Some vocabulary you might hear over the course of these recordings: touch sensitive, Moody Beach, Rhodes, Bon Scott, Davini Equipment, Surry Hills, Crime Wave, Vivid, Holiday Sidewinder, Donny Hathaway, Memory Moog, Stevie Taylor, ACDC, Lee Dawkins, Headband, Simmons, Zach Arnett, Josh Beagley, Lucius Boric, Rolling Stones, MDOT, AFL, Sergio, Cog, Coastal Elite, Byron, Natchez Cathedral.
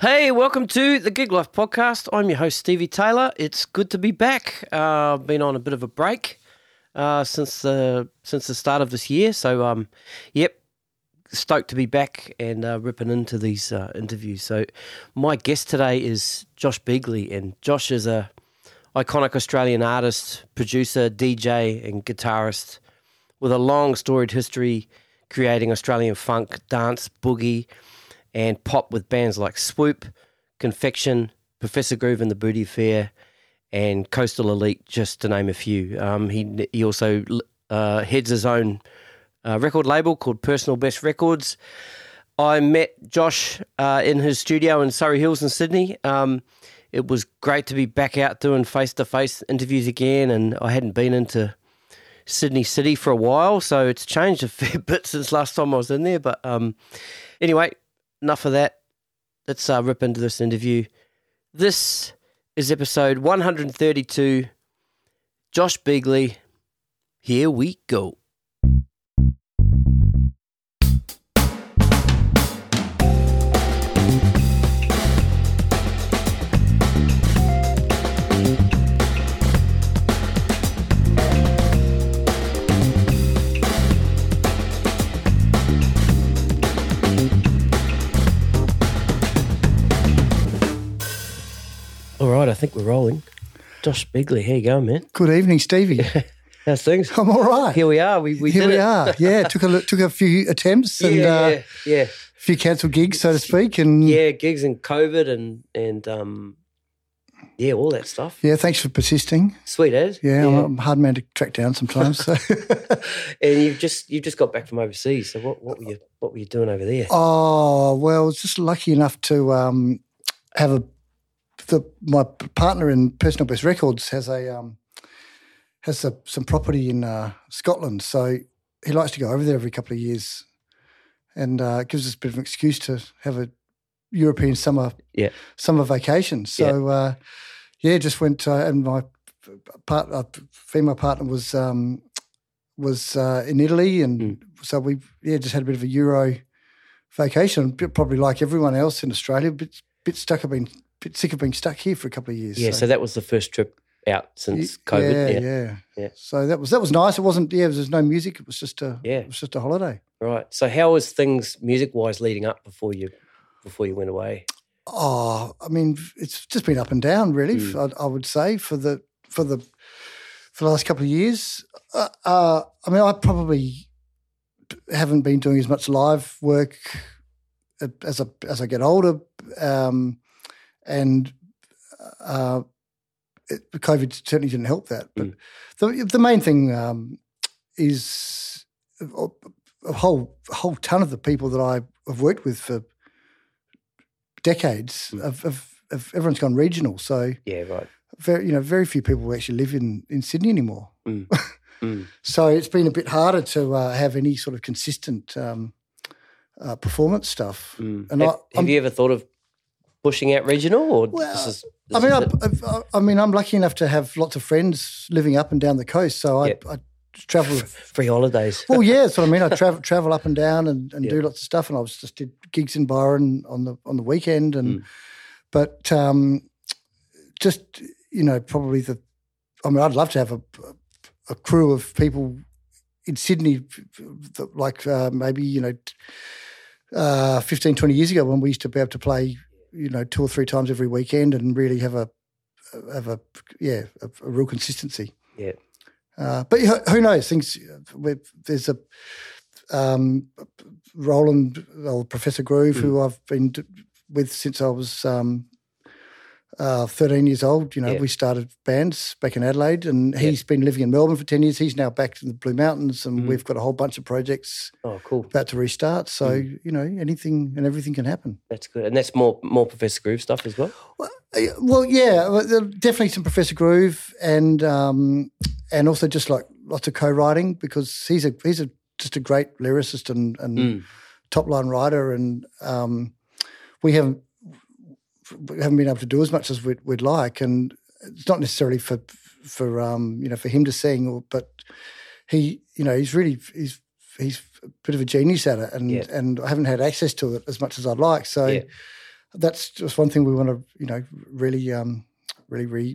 Hey, welcome to the Gig Life Podcast. I'm your host, Stevie Taylor. It's good to be back. I've been on a bit of a break since the start of this year. So, yep, stoked to be back and ripping into these interviews. So my guest today is Josh Beagley, and Josh is a iconic Australian artist, producer, DJ and guitarist with a long storied history creating Australian funk, dance, boogie and pop with bands like Swoop, Confection, Professor Groove and The Booty Affair, and Coastal Elite, just to name a few. He also heads his own record label called Personal Best Records. I met Josh in his studio in Surry Hills in Sydney. It was great to be back out doing face-to-face interviews again, and I hadn't been into Sydney City for a while, so it's changed a fair bit since last time I was in there. But anyway, enough of that. Let's rip into this interview. This is episode 132, Josh Beagley. Here we go. All right, I think we're rolling. Josh Beagley, how you going, man? Good evening, Stevie. How's things? I'm all right. Here we are. We did it. Yeah, took a few attempts and a few cancelled gigs, so to speak, and gigs and COVID and all that stuff. Yeah, thanks for persisting. Sweet as. Yeah, yeah. I'm a hard man to track down sometimes. So. And you've just got back from overseas. So what were you doing over there? Oh well, I was just lucky enough to have a. My partner in Personal Best Records has some property in Scotland, so he likes to go over there every couple of years, and it gives us a bit of an excuse to have a European summer vacation. So just went and my female partner was in Italy, and so we just had a bit of a Euro vacation. Probably like everyone else in Australia, a bit sick of being stuck here for a couple of years. Yeah, so that was the first trip out since COVID. Yeah. So that was nice. It wasn't. Yeah, there was no music. It was just a. Yeah. It was just a holiday. Right. So how was things music wise leading up before you went away? Oh, I mean, it's just been up and down really. I would say for the last couple of years. I mean, I probably haven't been doing as much live work as I get older. And COVID certainly didn't help that. But the main thing is a whole ton of the people that I have worked with for decades. Everyone's gone regional, so right. Very few people actually live in Sydney anymore. So it's been a bit harder to have any sort of consistent performance stuff. And have you ever thought of pushing out regional, or I mean, I'm lucky enough to have lots of friends living up and down the coast, so I travel free holidays. Well, yeah, that's what I mean. I travel up and down and do lots of stuff, and I just did gigs in Byron on the weekend, and but just probably I'd love to have a crew of people in Sydney, like maybe 15, 20 years ago when we used to be able to play. 2 or 3 times every weekend, and really have a real consistency. Yeah, but who knows? Things there's a Roland or Professor Groove who I've been with since I was 13 years old. We started bands back in Adelaide, and he's been living in Melbourne for 10 years. He's now back in the Blue Mountains, and we've got a whole bunch of projects. Oh, cool! About to restart, so anything and everything can happen. That's good, and that's more Professor Groove stuff as well. Well, yeah, definitely some Professor Groove, and also just like lots of co-writing, because he's just a great lyricist and top line writer, and we haven't been able to do as much as we'd like, and it's not necessarily for him to sing, but he he's really he's a bit of a genius at it, and I haven't had access to it as much as I'd like. So that's just one thing we want to, you know, really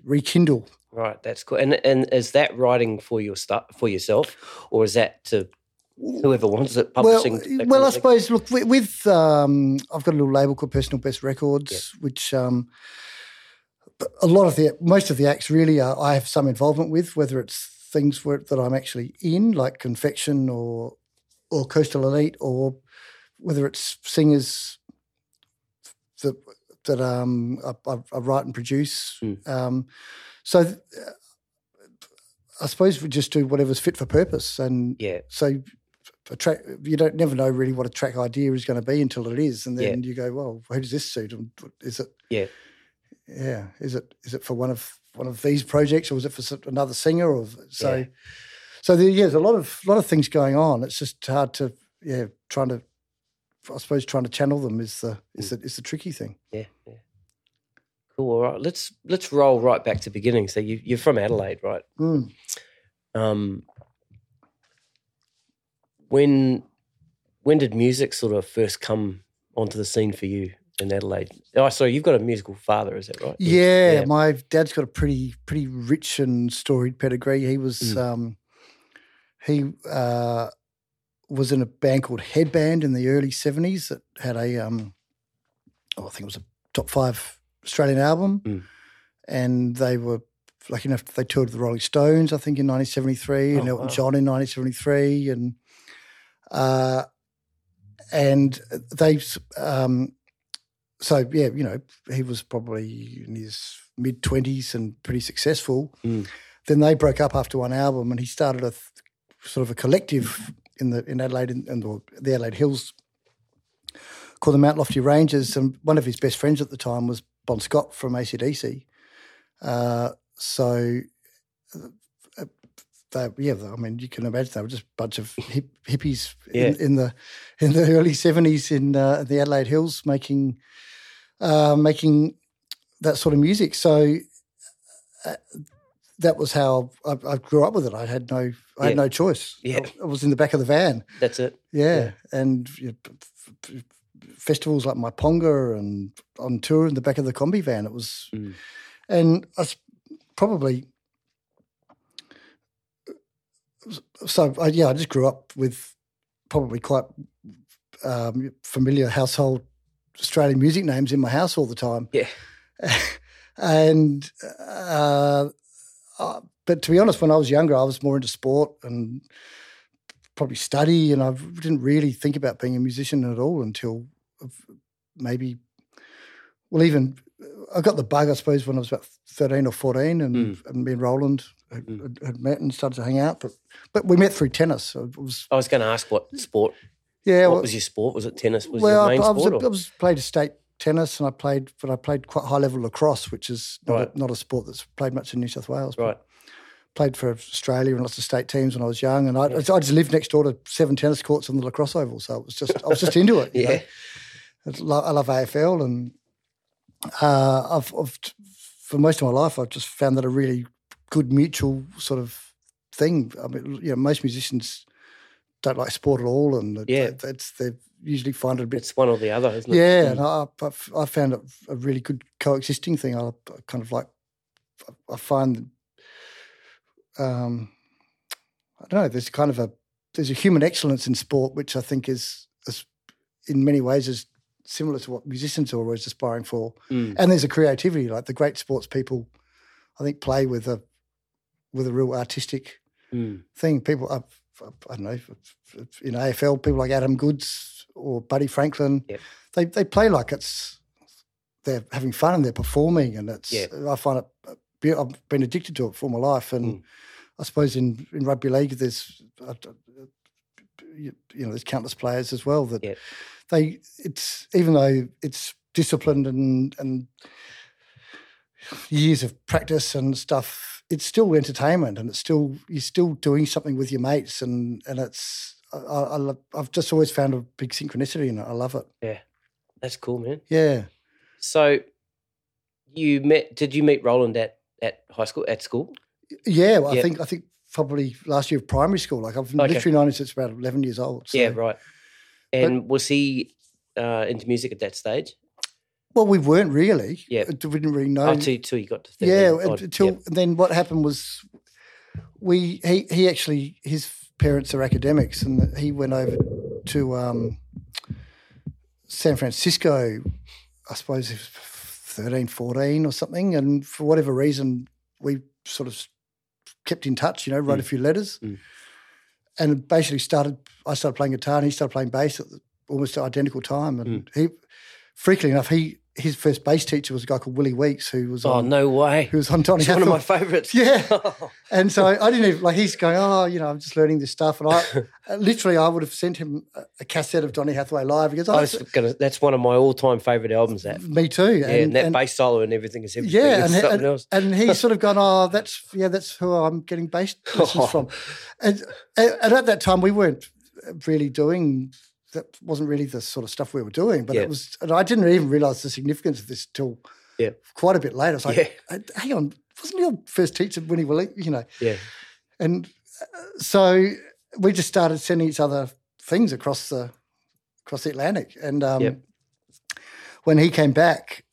rekindle. Right, that's cool. And is that writing for your for yourself, or is that to whoever wants it, publishing? Well, I suppose, look, with I've got a little label called Personal Best Records, yeah. which a lot of the most of the acts really are, I have some involvement with, whether it's things that I'm actually in, like Confection or Coastal Elite, or whether it's singers that I write and produce. Mm. I suppose we just do whatever's fit for purpose, and yeah. so a track, you don't never know really what a track idea is going to be until it is, and then yeah. you go, well, who does this suit? Is it? Yeah, yeah. Is it for one of these projects, or is it for another singer? Or so, yeah. so there's a lot of things going on. It's just hard to trying to channel them is the tricky thing. Yeah, yeah. Cool. All right, let's roll right back to the beginning. So you're from Adelaide, right? Mm. When did music sort of first come onto the scene for you in Adelaide? Oh, sorry, you've got a musical father, is that right? Yeah, yeah. My dad's got a pretty rich and storied pedigree. He was was in a band called Headband in the early 70s that had a, I think it was a top 5 Australian album, and they were lucky enough, they toured the Rolling Stones, I think, in 1973, and Elton John in 1973, and they, so yeah, you know, he was probably in his mid-20s and pretty successful. Mm. Then they broke up after one album, and he started a sort of a collective in Adelaide in the Adelaide Hills called the Mount Lofty Rangers, and one of his best friends at the time was Bon Scott from ACDC. I mean, you can imagine they were just a bunch of hippies yeah. in the early 70s in the Adelaide Hills making that sort of music. So. That was how I grew up with it. I had no choice. Yeah. I was in the back of the van. That's it. Yeah, yeah. And you know, festivals like my Ponga and on tour in the back of the combi van. It was, and I probably so I just grew up with probably quite familiar household Australian music names in my house all the time. Yeah, and. But to be honest, when I was younger, I was more into sport and probably study, and I didn't really think about being a musician at all until I got the bug, I suppose, when I was about 13 or 14 and me and Roland had met and started to hang out. But we met through tennis. I was going to ask what sport. Yeah. What was your sport? Was it tennis? Was your main sport? I played a state tennis, and I played quite high-level lacrosse, which is not a sport that's played much in New South Wales. Right. Played for Australia and lots of state teams when I was young, and I just lived next door to 7 tennis courts on the lacrosse oval, so it was just I was just into it. Yeah. Know? I love AFL, and I've for most of my life I've just found that a really good mutual sort of thing. I mean, you know, most musicians don't like sport at all, and they usually find it a bit. It's one or the other, isn't it? Yeah, and I found it a really good coexisting thing. I find, I don't know. There's kind of there's a human excellence in sport, which I think is in many ways is similar to what musicians are always aspiring for. Mm. And there's a creativity, like the great sports people, I think, play with a real artistic thing. People, I don't know, in AFL, people like Adam Goods or Buddy Franklin, yep. they play like they're having fun and they're performing, and it's. Yep. I find it. I've been addicted to it for my life, and I suppose in rugby league there's there's countless players as well that it's even though it's disciplined and years of practice and stuff, it's still entertainment, and it's still you're still doing something with your mates, and it's. I've just always found a big synchronicity in it. I love it. Yeah, that's cool, man. Yeah. So, did you meet Roland at high school? At school? Yeah, well, yeah. I think probably last year of primary school. Like I've literally known him since about 11 years old. So. Yeah, right. And was he into music at that stage? Well, we weren't really. Yeah. We didn't really know. Until you got to 13. Yeah, then what happened was he actually, his parents are academics, and he went over to San Francisco, I suppose, 13, 14 or something, and for whatever reason we sort of kept in touch, you know, wrote a few letters and basically I started playing guitar and he started playing bass at almost an identical time, and he, freakily enough, his first bass teacher was a guy called Willie Weeks, who was on... Oh, no way. Who was on Donny Hathaway. One of my favourites. Yeah. And so I didn't even... Like, he's going, oh, you know, I'm just learning this stuff. And I... literally, I would have sent him a cassette of Donny Hathaway live. He goes, that's one of my all-time favourite albums, that. Me too. Yeah, and that bass solo and everything is everything. Yeah. And something else. And he's sort of gone, that's who I'm getting bass lessons from. And at that time, we weren't really doing... That wasn't really the sort of stuff we were doing, but it was, and I didn't even realise the significance of this till quite a bit later. It's like, hang on, wasn't your first teacher when he was, you know? Yeah. And so we just started sending each other things across the Atlantic. And when he came back,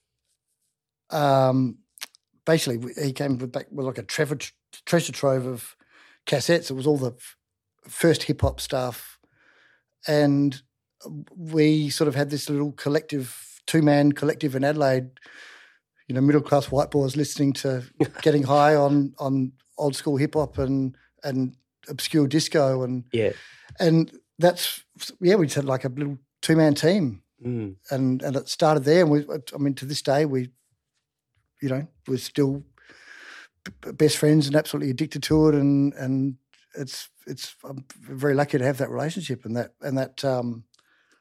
basically he came back with like a treasure trove of cassettes. It was all the first hip hop stuff. And we sort of had this little collective, two-man collective in Adelaide, you know, middle-class white boys listening to getting high on old-school hip-hop and obscure disco. And that's – we just had like a little two-man team. And it started there. And, to this day, we're still best friends and absolutely addicted to it and It's I'm very lucky to have that relationship and that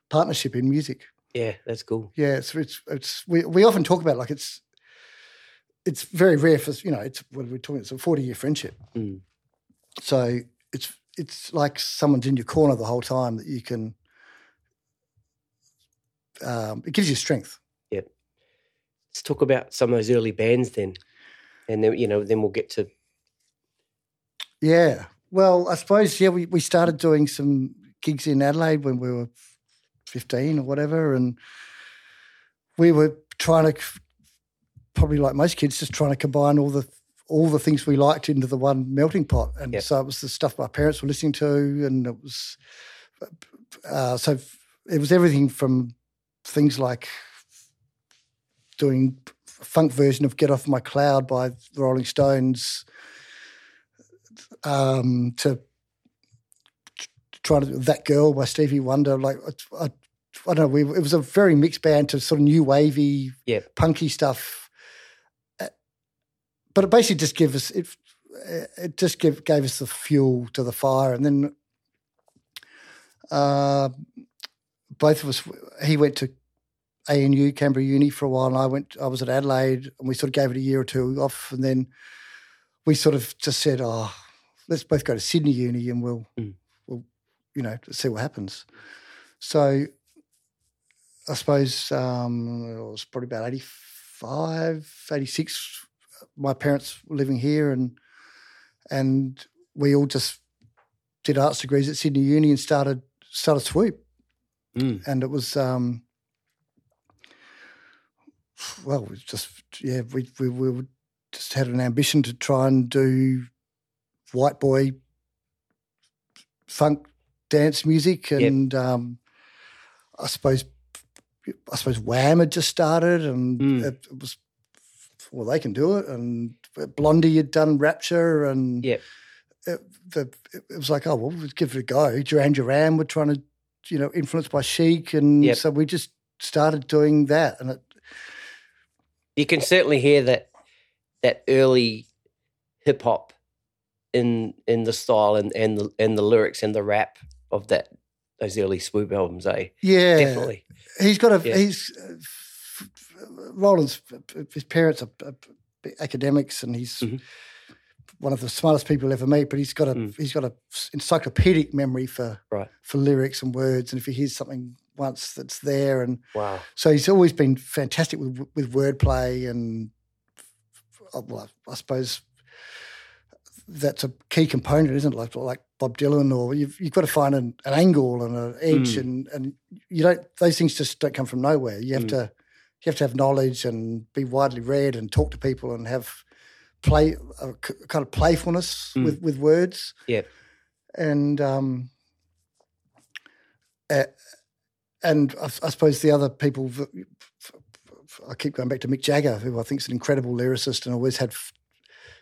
partnership in music. Yeah, that's cool. Yeah, we often talk about it like it's very rare for, you know, it's a 40-year friendship. So it's like someone's in your corner the whole time that you can. It gives you strength. Yeah. Let's talk about some of those early bands then, and then then we'll get to. Yeah. Well, I suppose, we started doing some gigs in Adelaide when we were 15 or whatever, and we were trying to, probably like most kids, just trying to combine all the things we liked into the one melting pot. And so it was the stuff my parents were listening to, and it was so it was everything from things like doing a funk version of Get Off My Cloud by the Rolling Stones, to try to do That Girl by Stevie Wonder. Like, I don't know, it was a very mixed band to sort of new wavy, punky stuff. But it basically just gave us the fuel to the fire. And then both of us, he went to ANU, Canberra Uni, for a while, and I was at Adelaide, and we sort of gave it a year or two off, and then we sort of just said, let's both go to Sydney Uni and we'll see what happens. So I suppose it was probably about 85, 86, my parents were living here and we all just did arts degrees at Sydney Uni and started Swoop. And it was we just had an ambition to try and do white boy funk dance music, and I suppose Wham had just started, and it was, well, they can do it, and Blondie had done Rapture, and it was like, we'll give it a go. Duran Duran were trying to, influenced by Chic, and so we just started doing that, and you can certainly hear that early hip hop in the style and the lyrics and the rap of those early Swoop albums, eh? Yeah, definitely. He's got Roland's. His parents are academics, and he's one of the smartest people you'll ever meet. But he's got a encyclopedic memory for lyrics and words. And if he hears something once, that's there. And wow, so he's always been fantastic with wordplay and. Well, I suppose that's a key component, isn't it? Like Bob Dylan, or you've got to find an angle and an edge, and those things just don't come from nowhere. You have to you have to have knowledge and be widely read and talk to people and have play a kind of playfulness with words. Yeah. And I suppose the other people, I keep going back to Mick Jagger, who I think is an incredible lyricist and always had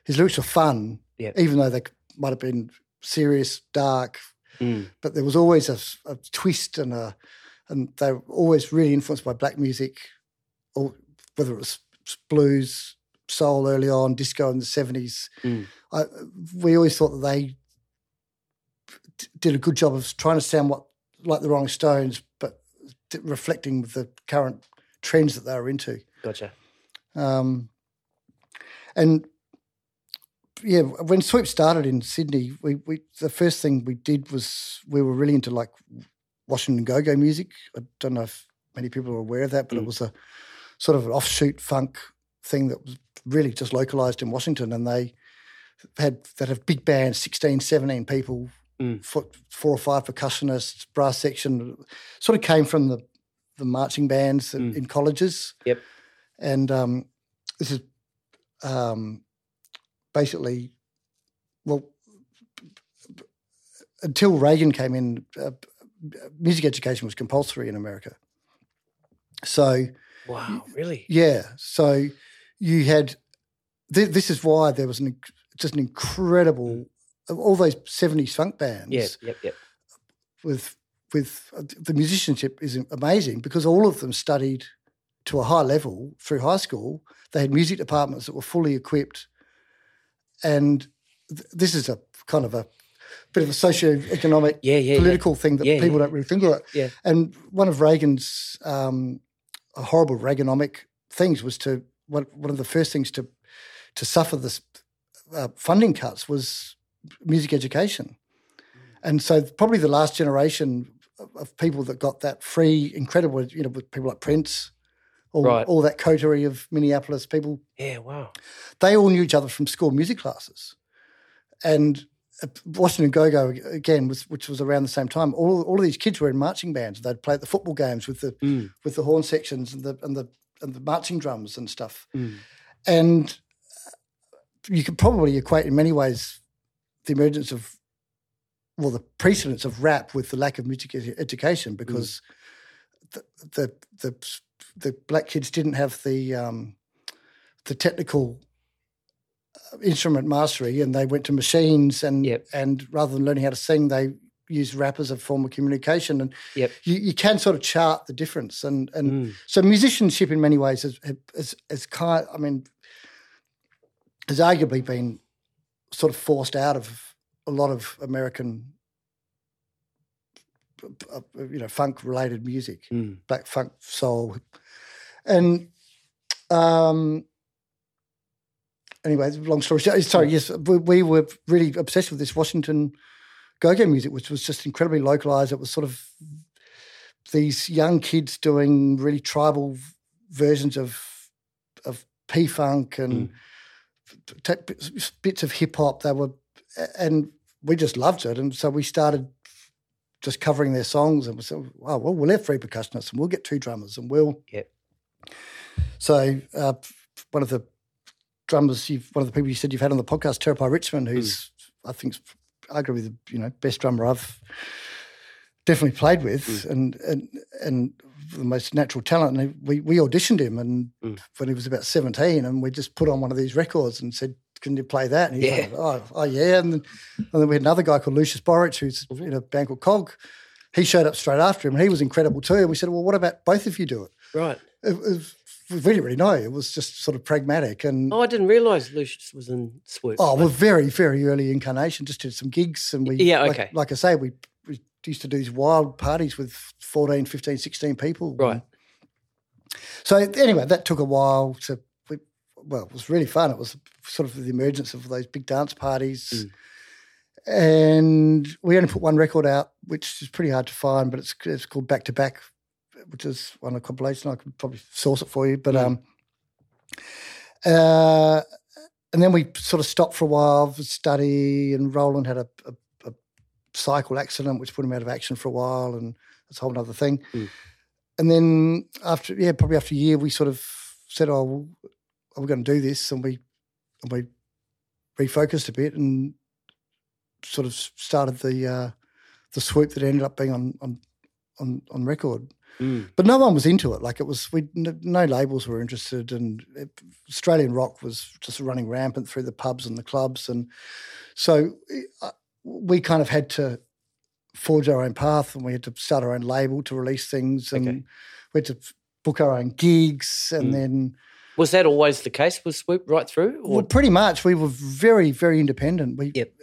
his lyrics were fun, even though they might have been serious, dark, but there was always a twist and they were always really influenced by black music, or whether it was blues, soul early on, disco in the 70s. We always thought that they did a good job of trying to sound like the Rolling Stones, but reflecting the current trends that they were into. Gotcha. And yeah, when Swoop started in Sydney, we the first thing we did was we were really into like Washington go-go music. I don't know if many people are aware of that, but it was a sort of an offshoot funk thing that was really just localised in Washington, and they had big bands, 16, 17 people, four or five percussionists, brass section, sort of came from the marching bands in colleges. Yep. And this is basically, well, until Reagan came in, music education was compulsory in America. So. Wow, really? Yeah. So you had, this is why there was just an incredible, all those 70s funk bands. Yep. With the musicianship is amazing because all of them studied to a high level through high school. They had music departments that were fully equipped, and this is a kind of a bit of a socio-economic, political thing that people don't really think about. Yeah. And one of Reagan's horrible Reaganomic things was to one of the first things to suffer this funding cuts was music education. And so probably the last generation of people that got that free, incredible, you know, with people like Prince, all that coterie of Minneapolis people. Yeah, wow. They all knew each other from school music classes. And Washington Go-Go, again, which was around the same time, all of these kids were in marching bands. They'd play at the football games with the horn sections and the marching drums and stuff. And you could probably equate in many ways the emergence of, well, the precedence of rap with the lack of music education because the black kids didn't have the technical instrument mastery, and they went to machines and rather than learning how to sing, they used rap as a form of communication. And you can sort of chart the difference. And so musicianship in many ways is kind. I mean, has arguably been sort of forced out of a lot of American, you know, funk-related music, black funk, soul, and anyway, long story short. Sorry, yes, we were really obsessed with this Washington go-go music, which was just incredibly localized. It was sort of these young kids doing really tribal versions of P-funk and bits of hip hop. They were. And we just loved it, and so we started just covering their songs. And we said, "Wow, well, we'll have three percussionists, and we'll get two drummers, and we'll." Yeah. So one of the drummers, one of the people you said you've had on the podcast, Terepai Richmond, who's I think arguably the best drummer I've definitely played with, and the most natural talent. And we auditioned him, and when he was about 17, and we just put on one of these records and said, "Can you play that?" And he's like, oh, yeah. And then we had another guy called Lucius Boric who's in a band called Cog. He showed up straight after him, and he was incredible too. And we said, well, what about both of you do it? Right. We didn't really know. It was just sort of pragmatic. And I didn't realise Lucius was in Swoop. Oh, we're very, very early incarnation, just did some gigs. And we, like I say, we used to do these wild parties with 14, 15, 16 people. Right. So anyway, that took a while to, well, it was really fun. It was sort of the emergence of those big dance parties. And we only put one record out, which is pretty hard to find, but it's called Back to Back, which is on a compilation. I could probably source it for you. But and then we sort of stopped for a while for study, and Roland had a cycle accident which put him out of action for a while, and that's a whole other thing. And then after, probably after a year, we sort of said, oh, we're going to do this, and we refocused a bit and sort of started the swoop that ended up being on record. Mm. But no one was into it. Like, it was, no labels were interested, and Australian rock was just running rampant through the pubs and the clubs, and so we kind of had to forge our own path, and we had to start our own label to release things, and we had to book our own gigs, and then. Was that always the case with Swoop right through? Or? Well, pretty much. We were very, very independent.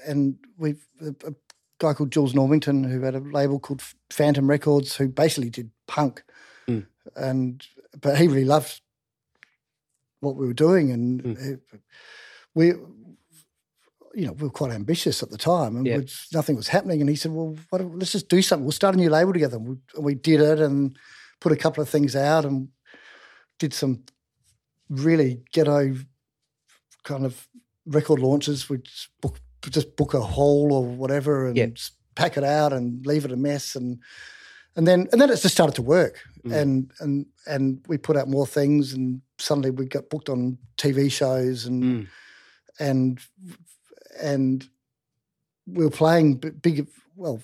And we've a guy called Jules Normington, who had a label called Phantom Records, who basically did punk, but he really loved what we were doing, and we were quite ambitious at the time, and nothing was happening. And he said, "Well, let's just do something. We'll start a new label together." And we did it, and put a couple of things out, and did some really ghetto kind of record launches. We'd just book a hall or whatever, and pack it out and leave it a mess, and then it just started to work, and we put out more things, and suddenly we got booked on TV shows, and we were playing big. Well,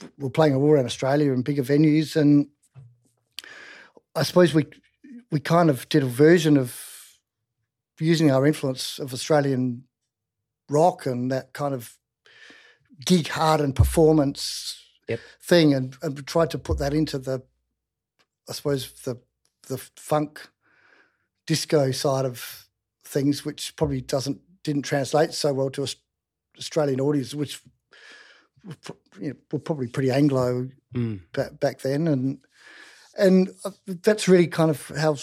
we were playing all around Australia in bigger venues, and I suppose we kind of did a version of using our influence of Australian rock and that kind of gig hardened performance thing, and tried to put that into the funk disco side of things, which probably didn't translate so well to Australian audience, which were probably pretty Anglo back then, and that's really kind of how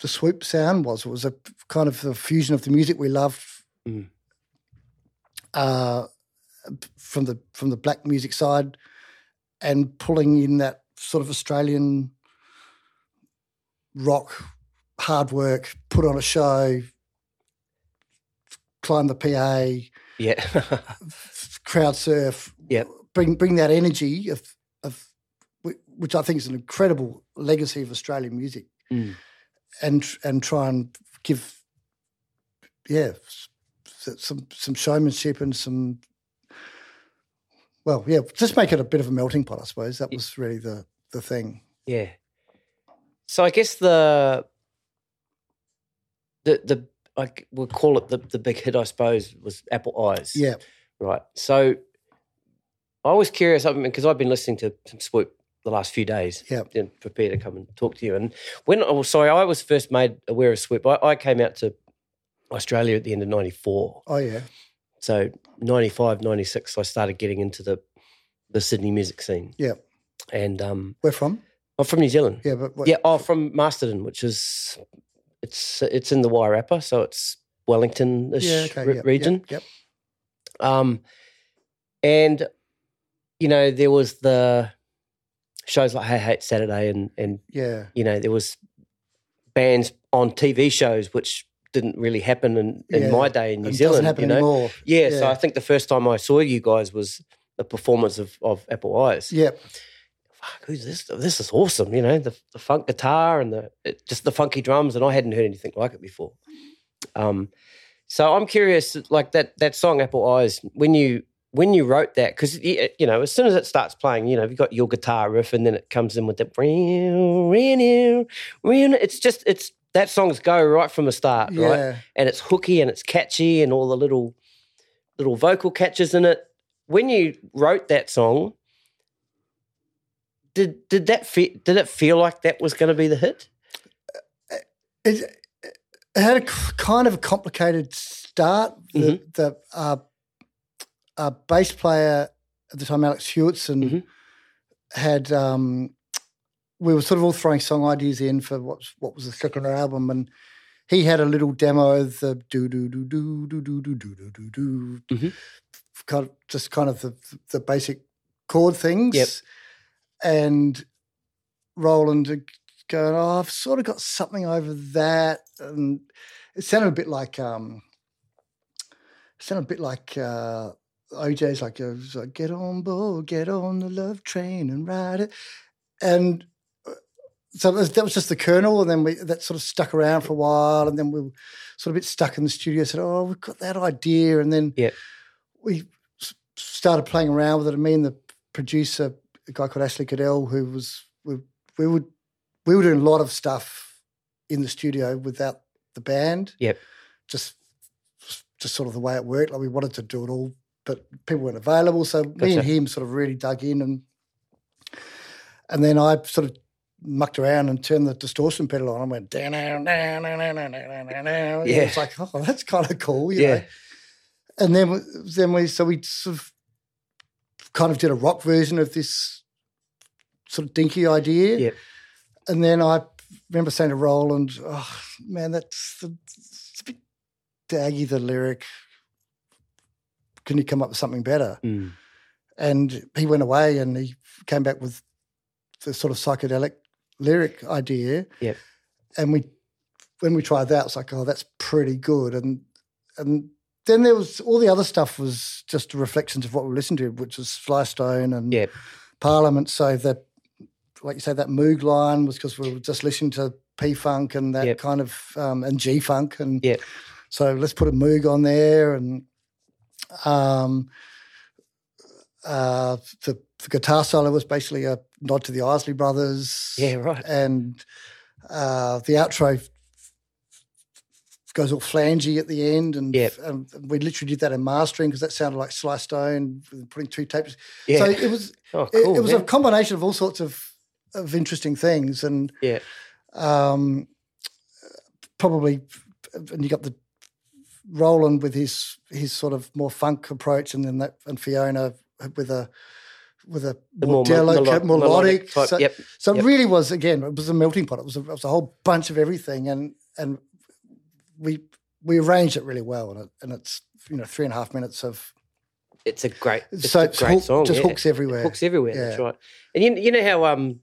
the Swoop sound was. It was a kind of a fusion of the music we loved from the black music side, and pulling in that sort of Australian rock, hard work, put on a show, climb the PA, crowd surf, bring that energy of which I think is an incredible legacy of Australian music, and try and give, some showmanship and some, just make it a bit of a melting pot, I suppose. That was really the thing. Yeah. So I guess we'll call it the big hit, I suppose, was Apple Eyes. Yeah. Right. So I was curious, because I've been listening to some Swoop the last few days, and prepared to come and talk to you. And I was first made aware of Swoop. I came out to Australia at the end of 94. Oh, yeah. So 95, 96, I started getting into the Sydney music scene. Yeah. And where from? I'm from New Zealand. Yeah, but from Masterton, which is it's in the Wairarapa, so it's Wellington-ish region. Yep. And there was the shows like Hey Hate Saturday, and there was bands on TV shows which didn't really happen in my day in New Zealand. It doesn't happen anymore. Yeah, so I think the first time I saw you guys was the performance of Apple Eyes. Yep. Fuck, who's this? This is awesome, the funk guitar and just the funky drums, and I hadn't heard anything like it before. So I'm curious, like that song Apple Eyes, when you wrote that, because, as soon as it starts playing, you've got your guitar riff, and then it comes in with the it's that songs go right from the start, right? And it's hooky and it's catchy and all the little vocal catches in it. When you wrote that song, did it feel like that was going to be the hit? It had a kind of a complicated start. The bass player at the time, Alex Hewitson, had we were sort of all throwing song ideas in for what was the second album, and he had a little demo of the do-do-do-do-do-do-do-do-do-do, kind of the basic chord things. Yep. And Roland going, oh, I've sort of got something over that. And it sounded a bit like OJ's, like, it was like, get on board, get on the love train and ride it. And So that was just the kernel, and then that sort of stuck around for a while, and then we were sort of a bit stuck in the studio. Said, oh, we've got that idea, and then we started playing around with it. And me and the producer, a guy called Ashley Goodell, who was we were doing a lot of stuff in the studio without the band. Just sort of the way it worked. Like we wanted to do it all, but people weren't available. So me and him sort of really dug in, and then I sort of mucked around and turned the distortion pedal on and went down, down, down, down, down, down, down, down, down. Yeah. It's like, oh, that's kind of cool, you know. And then we sort of kind of did a rock version of this sort of dinky idea. Yeah. And then I remember saying to Roland, oh, man, it's a bit daggy, the lyric. Can you come up with something better? Mm. And he went away and he came back with the sort of psychedelic lyric idea. Yeah. And when we tried that, it's like, oh, that's pretty good. And then there was all the other stuff was just reflections of what we listened to, which was Flystone and Parliament. So that, like you say, that Moog line was because we were just listening to P-Funk and that kind of and G-Funk. And so let's put a Moog on there and the guitar solo was basically a nod to the Isley Brothers. Yeah, right. And the outro goes all flangey at the end, and we literally did that in mastering because that sounded like Sly Stone putting two tapes. Yeah. So it was a combination of all sorts of interesting things, and probably, and you got the Roland with his sort of more funk approach, and then that and Fiona with a more delicate, melodic type. So it really was, again, it was a melting pot. It was a whole bunch of everything, and we arranged it really well, and it's 3.5 minutes of. It's a great. It's a great song. Just hooks everywhere. Hooks everywhere. Yeah. That's right. And you know how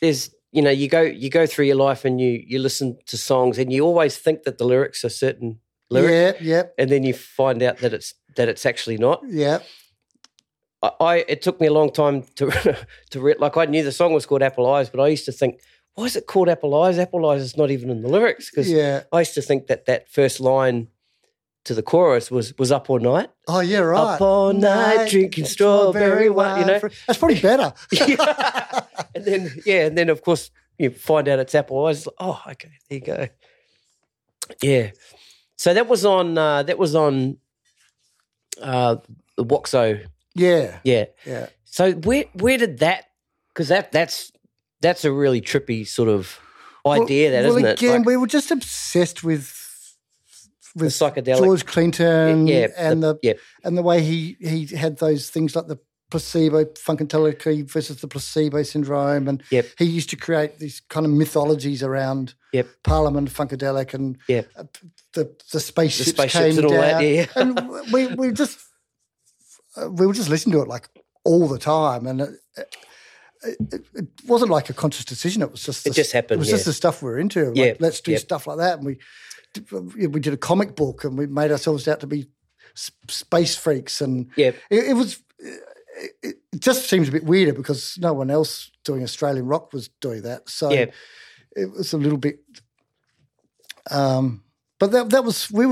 there's you go through your life and you listen to songs and you always think that the lyrics are certain lyrics. Yeah. And then you find out that it's actually not. Yeah. It took me a long time to I knew the song was called Apple Eyes, but I used to think, why is it called Apple Eyes? Apple Eyes is not even in the lyrics because I used to think that first line to the chorus was up all night. Oh, yeah, right. Up all night drinking strawberry wine. That's probably better. And then of course you find out it's Apple Eyes. Oh, okay, there you go. Yeah. So that was on the Woxo. Yeah. Yeah. Yeah. So where did that, because that's a really trippy sort of idea, isn't it? Again, we were just obsessed with psychedelic. George Clinton and the way he had those things like the placebo, Funkadelic versus the placebo syndrome, and he used to create these kind of mythologies around Parliament, Funkadelic, and the spaceships came and all down. That, yeah. And we were just listening to it like all the time, and it wasn't like a conscious decision. It was just it just happened. It was just the stuff we were into. Like, let's do stuff like that, and we did a comic book, and we made ourselves out to be space freaks, and it was. It just seems a bit weirder because no one else doing Australian rock was doing that, so it was a little bit. But that was we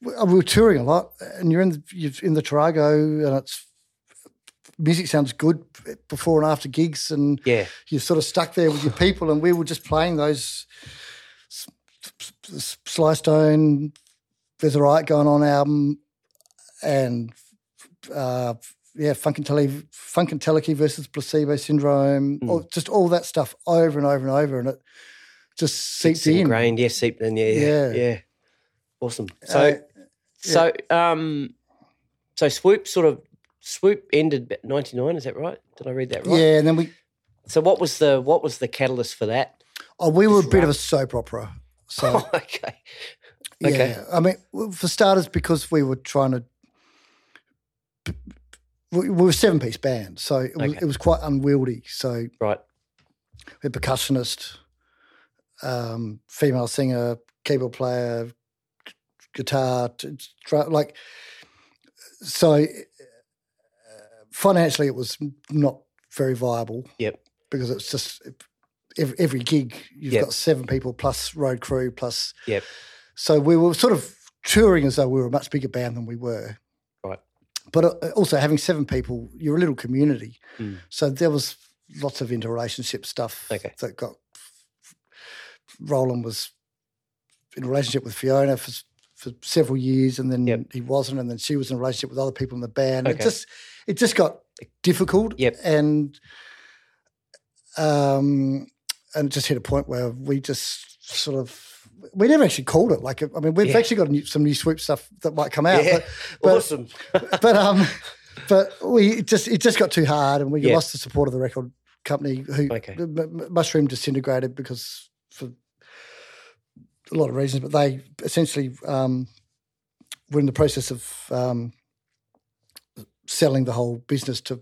were touring a lot, and you're in the Tarago, and it's. Music sounds good before and after gigs, and you're sort of stuck there with your people, and we were just playing those Sly Stone, There's a Riot Going On album, and Funkadelic versus Placebo Syndrome, just all that stuff over and over and over, and it just seeped in. Ingrained, seeped in, yeah. Awesome. So Swoop ended at 99, is that right? Did I read that right? Yeah, and then we. So what was the catalyst for that? Oh, we were a bit of a soap opera. So okay. Yeah, okay. I mean, for starters, because we were trying to. We were a 7-piece band, so it was quite unwieldy. So we had a percussionist, female singer, keyboard player, guitar, like so. Financially, it was not very viable. Yep. because it's just every gig you've got seven people plus road crew plus. Yep. So we were sort of touring as though we were a much bigger band than we were. Right. But also having seven people, you're a little community. Mm. So there was lots of interrelationship stuff that got – Roland was in a relationship with Fiona for several years and then he wasn't, and then she was in a relationship with other people in the band. Okay. It just got difficult and it just hit a point where we just sort of – we never actually called it. Like, I mean, we've actually got some new Swoop stuff that might come out. Yeah. But, awesome. But it just got too hard, and we lost the support of the record company. Who Mushroom disintegrated because for a lot of reasons, but they essentially were in the process of selling the whole business to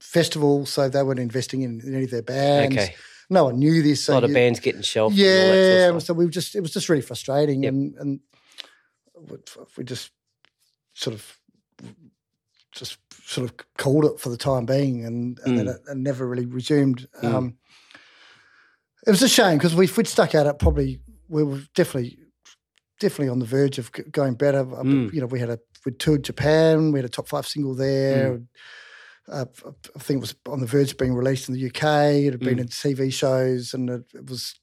Festival, so they weren't investing in any of their bands. Okay. No one knew this. So a lot of bands getting shelved. Yeah, and all that sort of stuff. So it was just really frustrating, and we just sort of. Called it for the time being, and then it never really resumed. It was a shame because we'd stuck at it. Probably we were definitely on the verge of going better. You know, we toured Japan. We had a top 5 single there. I think it was on the verge of being released in the UK. It had been in TV shows, and it was.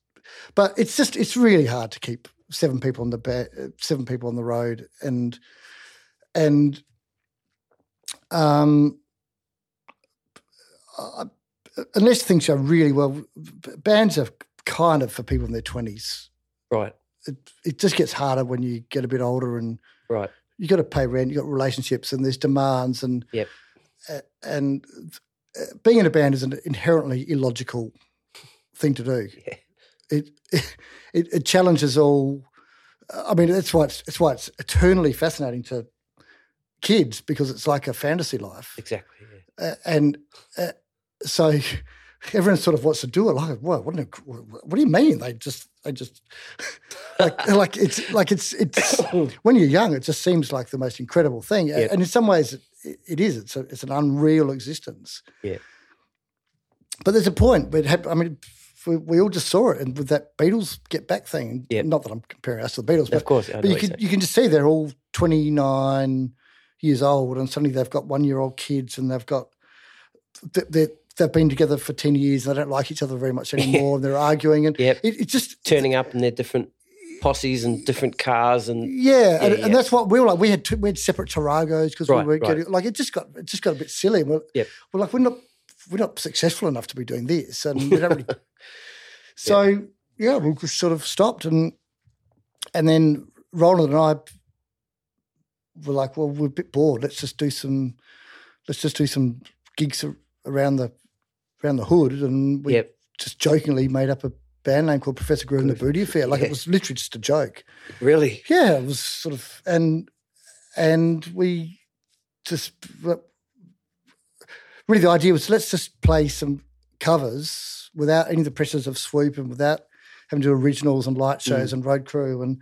But it's really hard to keep seven people on the road, and. Unless things go really well, bands are kind of for people in their 20s. Right. It just gets harder when you get a bit older, and you got to pay rent, you got relationships, and there's demands, and being in a band is an inherently illogical thing to do. Yeah. It challenges all. I mean, that's why it's eternally fascinating to kids, because it's like a fantasy life. Exactly. Yeah. And so everyone sort of wants to do it. Like, what do you mean? They just it's when you're young, it just seems like the most incredible thing. Yep. And in some ways, it is. It's an unreal existence. Yeah. But there's a point. We all just saw it, and with that Beatles Get Back thing. Yep. Not that I'm comparing us to the Beatles, but of course, but you can just see they're all 29. Years old, and suddenly they've got 1-year-old kids, and they've been together for 10 years and they don't like each other very much anymore, and they're arguing, and it's just turning up in their different posses and different cars, and and that's what we were like. We had separate Tarragos because we were getting like it just got a bit silly. We're like we're not successful enough to be doing this, and we don't really. So we just sort of stopped, and then Roland and I. We're like, well, we're a bit bored. Let's just do some gigs around the hood, and we just jokingly made up a band name called Professor Groove and The Booty Affair. Like it was literally just a joke. Really? Yeah, it was sort of, and we just really the idea was let's just play some covers without any of the pressures of Swoop and without having to do originals and light shows and road crew and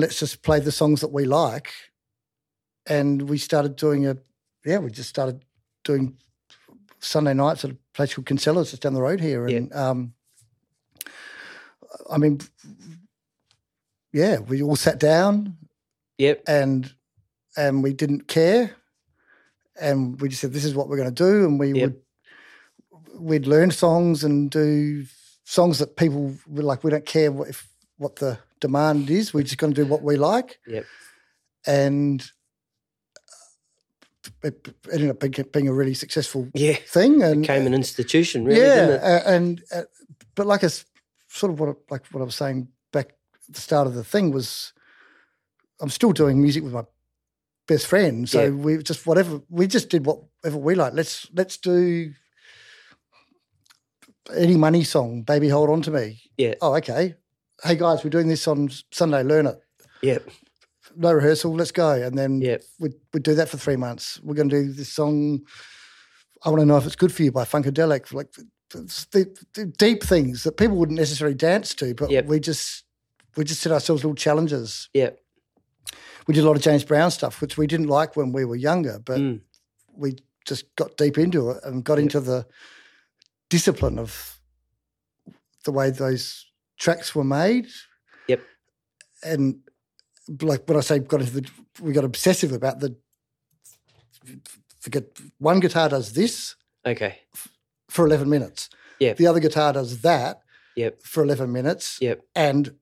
let's just play the songs that we like. And we started doing we started doing Sunday nights at a place called Kinsella's just down the road here. And we all sat down. Yep. And we didn't care. And we just said, this is what we're going to do. And we'd learn songs and do songs that people were like, we don't care what the demand is. We're just going to do what we like. Yep. And it ended up being a really successful thing, and became an institution, really. Yeah, didn't it? But like what I was saying back at the start of the thing was, I'm still doing music with my best friend, so we just did whatever we like. Let's do Eddie Money song, Baby Hold On to Me. Yeah. Oh, okay. Hey guys, we're doing this on Sunday. Learn it. Yep. No rehearsal, let's go. And then we'd do that for 3 months. We're going to do this song, I Want to Know If It's Good For You by Funkadelic. Like the deep things that people wouldn't necessarily dance to, but we just set ourselves little challenges. Yeah. We did a lot of James Brown stuff, which we didn't like when we were younger, but we just got deep into it and got into the discipline of the way those tracks were made. Yep. And like when I say we got obsessive about one guitar does this. Okay. For 11 minutes. Yep. The other guitar does that. Yep. For 11 minutes. Yep. And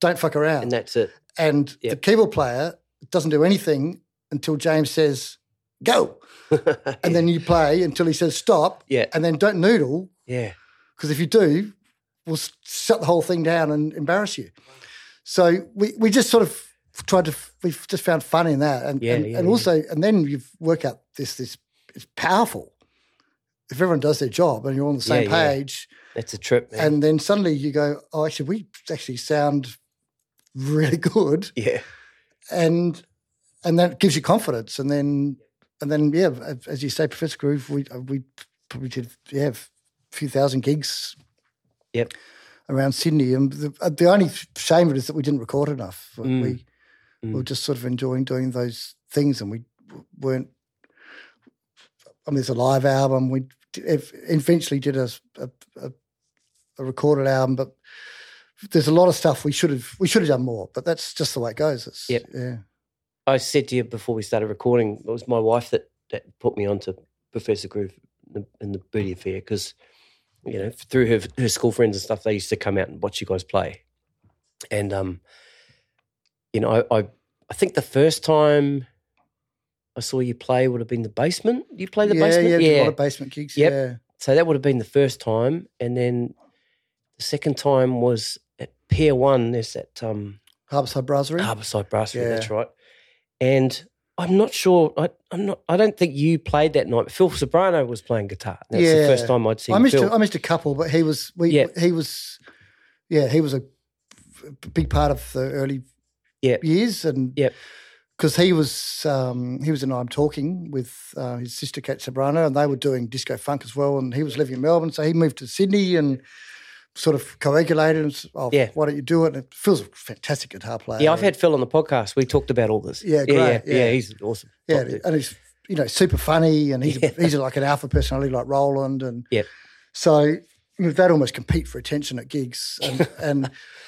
don't fuck around. And that's it. And yep. The keyboard player doesn't do anything until James says, go. And then you play until he says stop. Yeah. And then don't noodle. Yeah. Because if you do, we'll shut the whole thing down and embarrass you. So we just sort of we've just found fun in that. And then you work out this it's powerful. If everyone does their job and you're on the same page. That's a trip, man. And then suddenly you go, oh, actually, we actually sound really good. Yeah. And that gives you confidence. And then, as you say, Professor Groove, we probably did a few thousand gigs. Yep. Around Sydney, and the only shame of it is that we didn't record enough. We were just sort of enjoying doing those things, and we weren't. I mean, it's a live album. We eventually did a recorded album, but there's a lot of stuff we should have done more. But that's just the way it goes. Yeah. I said to you before we started recording, it was my wife that put me onto Professor Groove and the Booty Affair, because, you know, through her school friends and stuff, they used to come out and watch you guys play. And, you know, I think the first time I saw you play would have been the basement. You play the basement? Yeah, a lot of basement gigs, yep. Yeah. So that would have been the first time. And then the second time was at Pier 1. There's that Harbourside Brasserie. That's right. And I'm not sure. I don't think you played that night. Phil Sobrano was playing guitar. That's the first time I'd seen Phil. I missed a couple, but he was a big part of the early years, and because he was in I'm Talking with his sister Kate Sobrano, and they were doing disco funk as well. And he was living in Melbourne, so he moved to Sydney and sort of coagulated and said, why don't you do it? And Phil's a fantastic guitar player. Yeah, I've had Phil on the podcast. We talked about all this. Yeah, great. Yeah, he's awesome. Yeah, and he's, you know, super funny, and he's like an alpha personality like Roland. And so they'd almost compete for attention at gigs.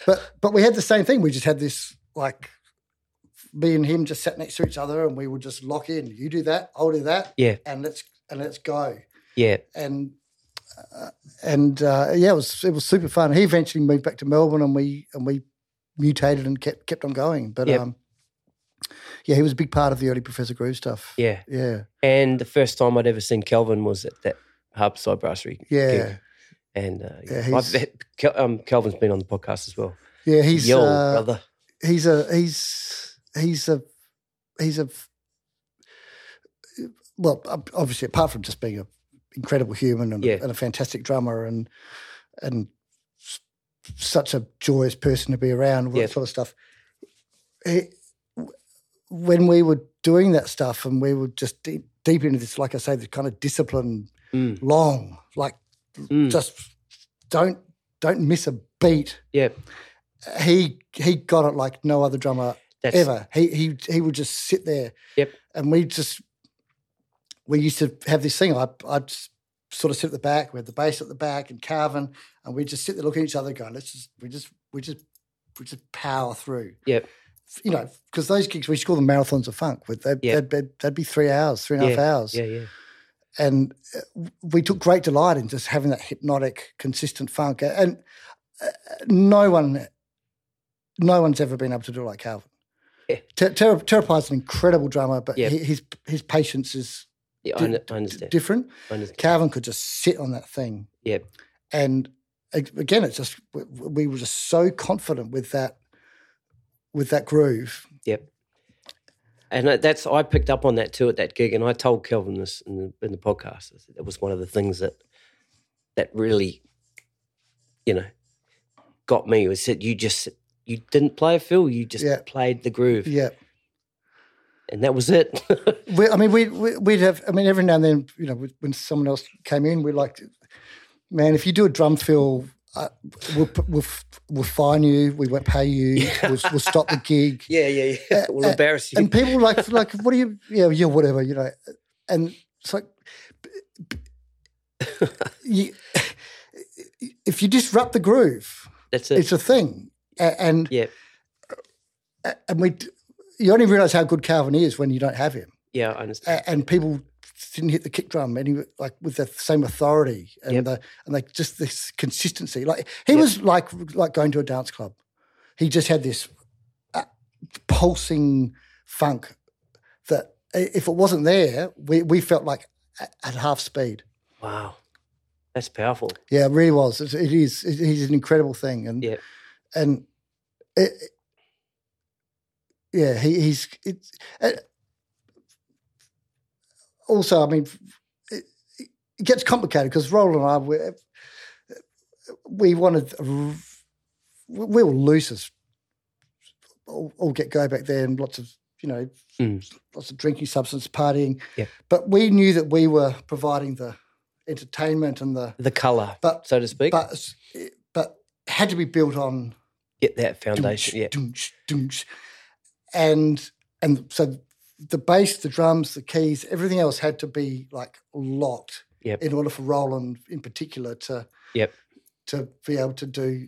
But we had the same thing. We just had this, like, me and him just sat next to each other, and we would just lock in. You do that, I'll do that. Yeah. And let's go. Yeah. And it was super fun. He eventually moved back to Melbourne, and we mutated and kept on going. But he was a big part of the early Professor Groove stuff. Yeah, yeah. And the first time I'd ever seen Kelvin was at that Harbourside Brasserie. Yeah, gig. And Kelvin's been on the podcast as well. Yeah, he's brother. He's a well, obviously apart from just being a incredible human and a fantastic drummer and such a joyous person to be around, all that sort of stuff. When we were doing that stuff, and we were just deep into this, like I say, the kind of discipline, just don't miss a beat. Yeah, he got it like no other drummer ever. He would just sit there. Yep, and we used to have this thing. I'd sort of sit at the back. We had the bass at the back and Carvin, and we'd just sit there looking at each other, going, "Let's just power through." Yep. You know, because those gigs, we used to call them marathons of funk. They'd be 3 hours, 3.5 hours. Yeah, yeah. And we took great delight in just having that hypnotic, consistent funk. And no one's ever been able to do it like Carvin. Yeah. Terepai's an incredible drummer, but his patience is. Yeah, I understand. Different. I understand. Calvin could just sit on that thing. Yeah. And again, it's just we were just so confident with that groove. Yep. And I picked up on that too at that gig, and I told Calvin this in the podcast. It was one of the things that really, you know, got me. Was that you didn't play a fill, you just played the groove. Yeah. And that was it. We'd have every now and then, you know, when someone else came in, we'd like, man, if you do a drum fill, we'll fine you, we won't pay you, we'll stop the gig. Yeah. We'll embarrass you. And people like, what are you, whatever, you know. And it's like, if you disrupt the groove, that's it. It's a thing. And yeah. And you only realise how good Calvin is when you don't have him. Yeah, I understand. And people didn't hit the kick drum any like with the same authority and yep. Just this consistency. Like he yep. was like going to a dance club. He just had this pulsing funk that if it wasn't there, we felt like at half speed. Wow, that's powerful. Yeah, it really was. It is. He's an incredible thing, and yeah, and he's. Also, I mean, it gets complicated because Roland and I, we were loose as all get go back there and lots of, lots of drinking substance, partying. Yeah. But we knew that we were providing the entertainment and the colour, so to speak. But had to be built on. Get that foundation, doonch. And so the bass, the drums, the keys, everything else had to be locked in order for Roland in particular to be able to do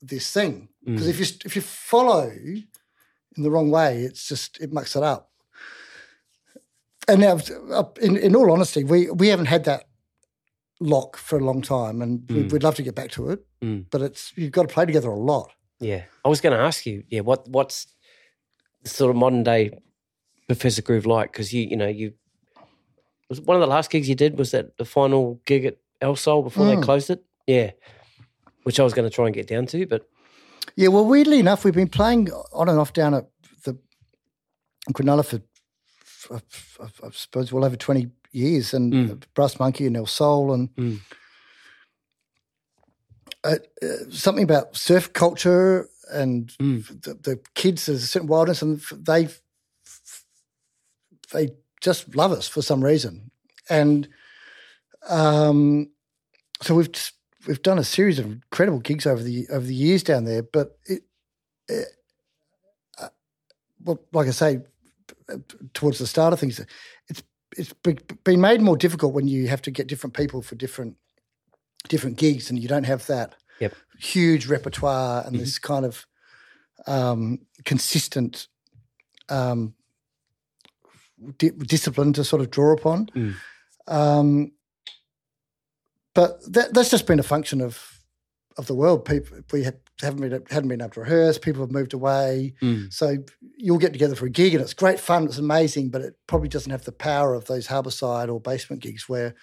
this thing. Because if you follow in the wrong way, it mucks it up. And now, in all honesty, we haven't had that lock for a long time, and we'd love to get back to it. But you've got to play together a lot. Yeah, I was going to ask you, what's sort of modern day Professor Groove like? Because was one of the last gigs you did, was that the final gig at El Sol before they closed it? Yeah, which I was going to try and get down to, but yeah, well, weirdly enough, we've been playing on and off down at the Cronulla for I suppose well over 20 years, and Brass Monkey and El Sol, and something about surf culture and the kids. There's a certain wildness, and they just love us for some reason. And so we've done a series of incredible gigs over the years down there. But like I say, towards the start of things, it's been made more difficult when you have to get different people for different gigs, and you don't have that huge repertoire and this kind of consistent discipline to sort of draw upon. But that's just been a function of the world. People we hadn't been able to rehearse. People have moved away, so you'll get together for a gig and it's great fun. It's amazing, but it probably doesn't have the power of those harbourside or basement gigs where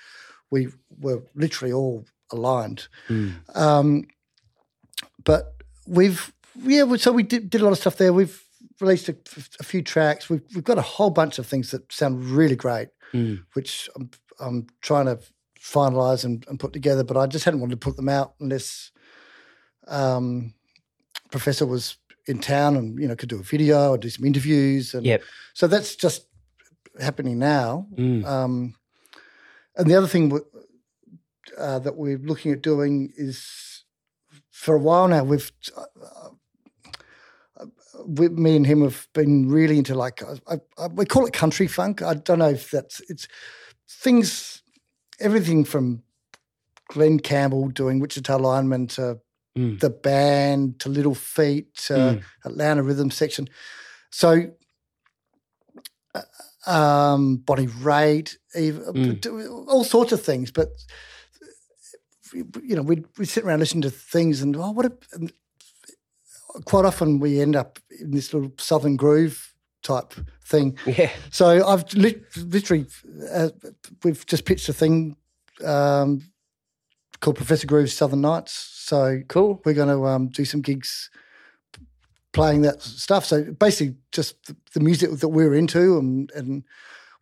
we were literally all aligned. But we did a lot of stuff there. We've released a few tracks. We've got a whole bunch of things that sound really great, which I'm trying to finalise and put together, but I just hadn't wanted to put them out unless Professor was in town and, could do a video or do some interviews. And so that's just happening now. And the other thing that we're looking at doing is, for a while now, me and him have been really into we call it country funk. I don't know if it's things, everything from Glenn Campbell doing Wichita Lineman to The Band to Little Feat to Atlanta Rhythm Section. So Bonnie Raitt, all sorts of things. But, we'd sit around listening to things and, quite often we end up in this little southern groove type thing. Yeah. So I've literally we've just pitched a thing called Professor Groove's Southern Nights. So cool. We're going to do some gigs playing that stuff. So basically, just the music that we're into, and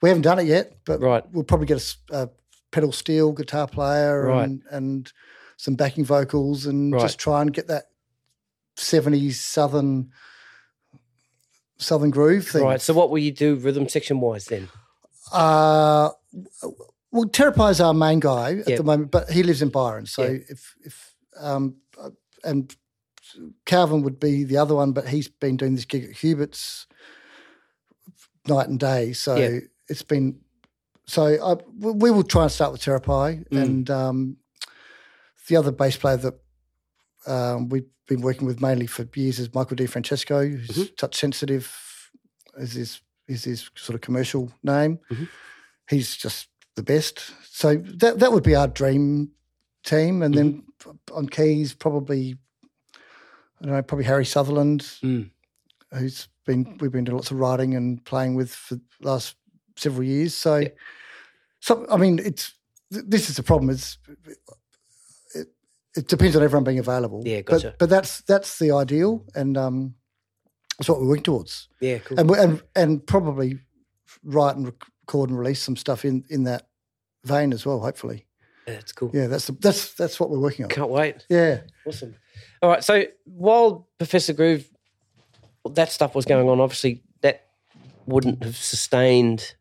we haven't done it yet, but we'll probably get a pedal steel guitar player and some backing vocals and just try and get that 70s southern groove thing. Right, so what will you do rhythm section-wise then? Well, Terepai's our main guy at the moment, but he lives in Byron. So and Calvin would be the other one, but he's been doing this gig at Hewitt's night and day. So it's been – so we will try and start with Terepai and The other bass player that we've been working with mainly for years is Michael DiFrancesco, who's Touch Sensitive is his sort of commercial name. Mm-hmm. He's just the best. So that would be our dream team. And then on keys, probably Harry Sutherland, we've been doing lots of writing and playing with for the last several years. So, this is the problem. It depends on everyone being available. Yeah, gotcha. But that's the ideal, and that's what we're working towards. Yeah, cool. And probably write and record and release some stuff in that vein as well. Hopefully, yeah, that's cool. Yeah, that's what we're working on. Can't wait. Yeah, awesome. All right. So while Professor Groove, that stuff was going on, obviously that wouldn't have sustained.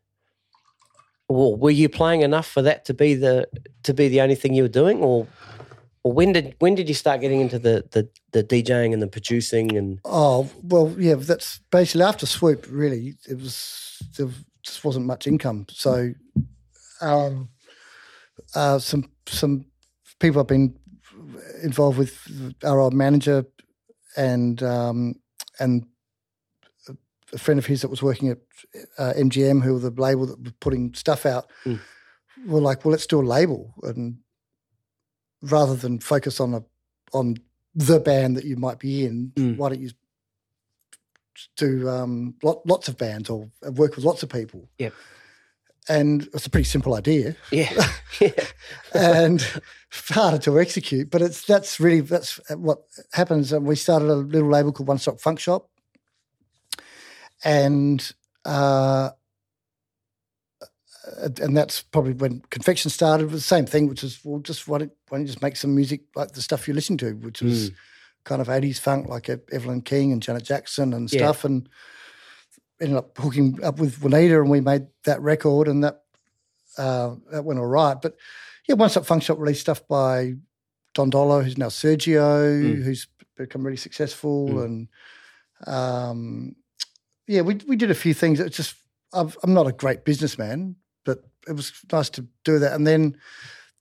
Well, were you playing enough for that to be the only thing you were doing, or? Well, when did you start getting into the DJing and the producing and? Oh well, yeah, that's basically after Swoop. Really, there just wasn't much income. So, some people I've been involved with, our old manager and a friend of his that was working at MGM, who were the label that was putting stuff out, were like, well, let's do a label and. Rather than focus on the band that you might be in, why don't you do lots of bands or work with lots of people? Yeah, and it's a pretty simple idea. Yeah, and harder to execute, but that's what happens. And we started a little label called One Stop Funk Shop, And that's probably when Confection started with the same thing, which is, well, just why don't you just make some music like the stuff you listen to, which was kind of 80s funk, like Evelyn King and Janet Jackson and stuff, and ended up hooking up with Juanita, and we made that record, and that went all right. But, yeah, One Stop Funk Shop released stuff by Don Dollar, who's now Sergio, who's become really successful, and, we did a few things. It's just I'm not a great businessman, but it was nice to do that. And then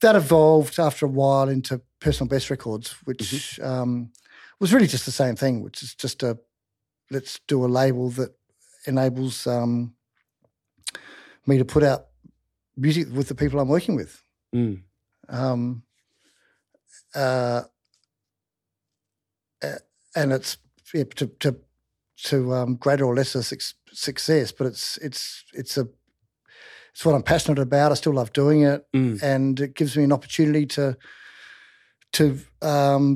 that evolved after a while into Personal Best Records, which was really just the same thing, which is just let's do a label that enables me to put out music with the people I'm working with. Mm. And it's to greater or lesser success, but it's what I'm passionate about. I still love doing it, and it gives me an opportunity to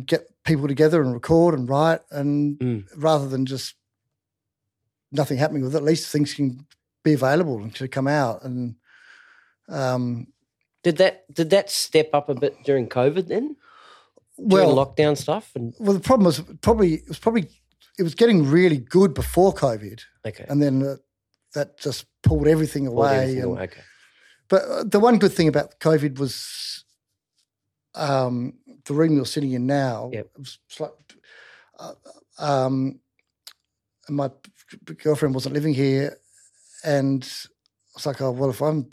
get people together and record and write, and rather than just nothing happening with it, at least things can be available and to come out. And did that step up a bit during COVID then? Well, lockdown stuff, and well, the problem was probably it was getting really good before COVID. Okay. And then that just pulled everything away. Okay. But the one good thing about COVID was the room you're sitting in now. Yep. It was like, my girlfriend wasn't living here, and I was like, oh well, if I'm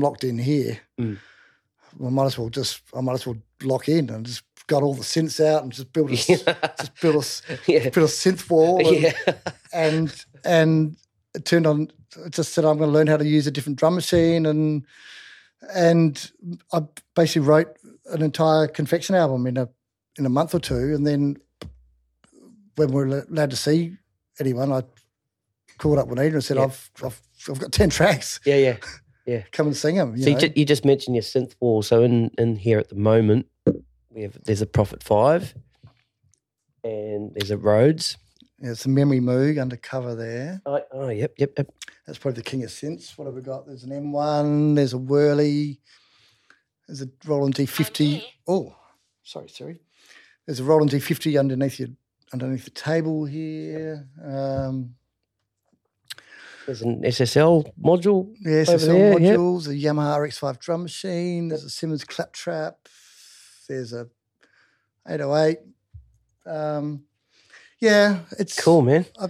locked in here, well, I might as well lock in and just. Got all the synths out and just built a built a synth wall and it turned on. It just said I'm going to learn how to use a different drum machine and I basically wrote an entire Confection album in a month or two, and then when we were allowed to see anyone, I called up Juanita and said I've got 10 tracks. Yeah. Come and sing them. You just mentioned your synth wall. So in here at the moment. There's a Prophet 5 and there's a Rhodes. Yeah, it's a Memory Moog undercover there. Yep. That's probably the king of synths. What have we got? There's an M1, there's a Whirly, there's a Roland D-50. Oh, sorry, Surry. There's a Roland D-50 underneath the table here. There's an SSL module. Yeah, SSL modules, a Yamaha RX5 drum machine, there's a Simmons claptrap. There's a 808. It's cool, man. I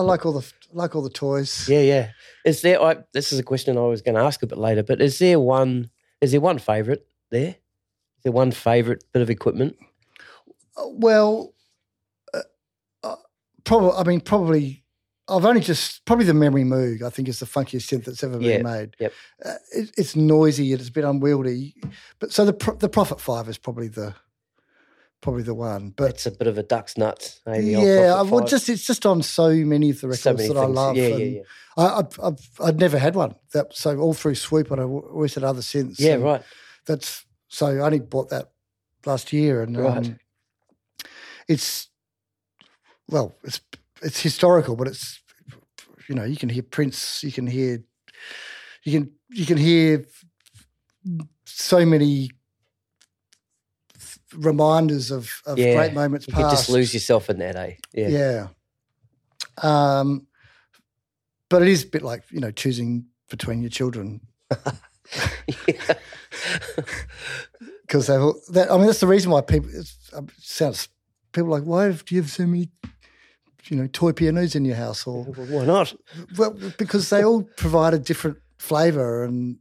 like all the toys. Yeah. Is there? This is a question I was going to ask a bit later. But is there one? Is there one favourite there? there one favourite bit of equipment? Well, probably probably the Memory Moog, I think, is the funkiest synth that's ever been made. Yep. It's noisy and it's a bit unwieldy, but so the Prophet 5 is probably the one. But it's a bit of a duck's nuts. It's just on so many of the records I love. Yeah. I'd never had one. So all through Swoop, and I always had other synths. Yeah, right. So I only bought that last year, and it's historical, but it's, you know, you can hear Prince, you can hear so many reminders of great moments past. You could just lose yourself in that, eh? Yeah. But it is a bit like, you know, choosing between your children. Because that's the reason why people are like, why do you have so many, you know, toy pianos in your house? Or why not? Well, because they all provide a different flavour, and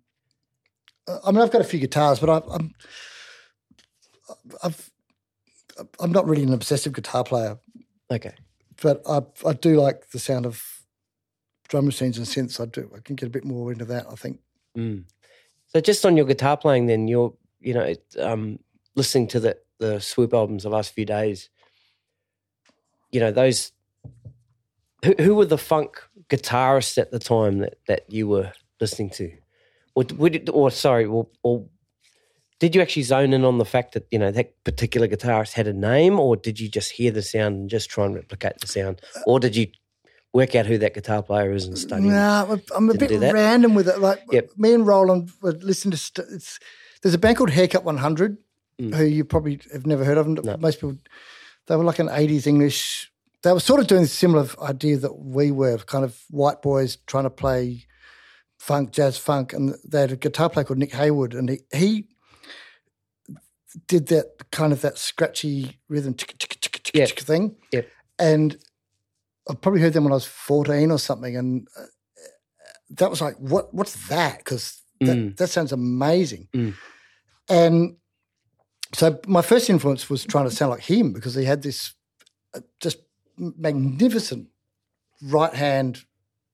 I mean, I've got a few guitars, but I'm not really an obsessive guitar player. Okay. But I do like the sound of drum machines and synths. I can get a bit more into that, I think. Mm. So just on your guitar playing then, you're, you know, listening to the Swoop albums the last few days, you know, those who were the funk guitarists at the time that you were listening to? Or did you actually zone in on the fact that, you know, that particular guitarist had a name, or did you just hear the sound and just try and replicate the sound? Or did you work out who that guitar player is and study? No, I'm a bit random with it. Like me and Roland would listen to there's a band called Haircut 100 who you probably have never heard of. No. Most people, they were like an 80s English. They were sort of doing a similar idea that we were, kind of white boys trying to play funk, jazz funk. And they had a guitar player called Nick Haywood, and he did that kind of that scratchy rhythm thing. Yep. And I probably heard them when I was 14 or something, and that was like, what's that? Because that sounds amazing. Mm. And so my first influence was trying to sound like him, because he had this just magnificent right-hand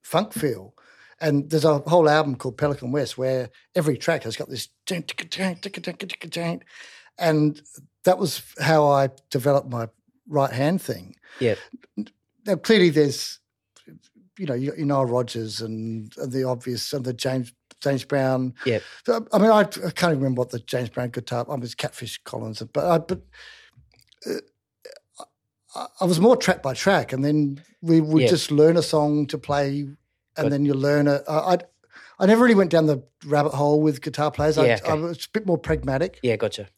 funk feel. And there's a whole album called Pelican West where every track has got this and that was how I developed my right-hand thing. Yeah. Now, clearly there's, you know Rodgers and the obvious, and the James Brown. Yeah. I mean, I can't even remember what the James Brown guitar, I was Catfish Collins, but I was more track by track, and then we would just learn a song to play, and then you learn it. I never really went down the rabbit hole with guitar players. I was a bit more pragmatic. Yeah, gotcha.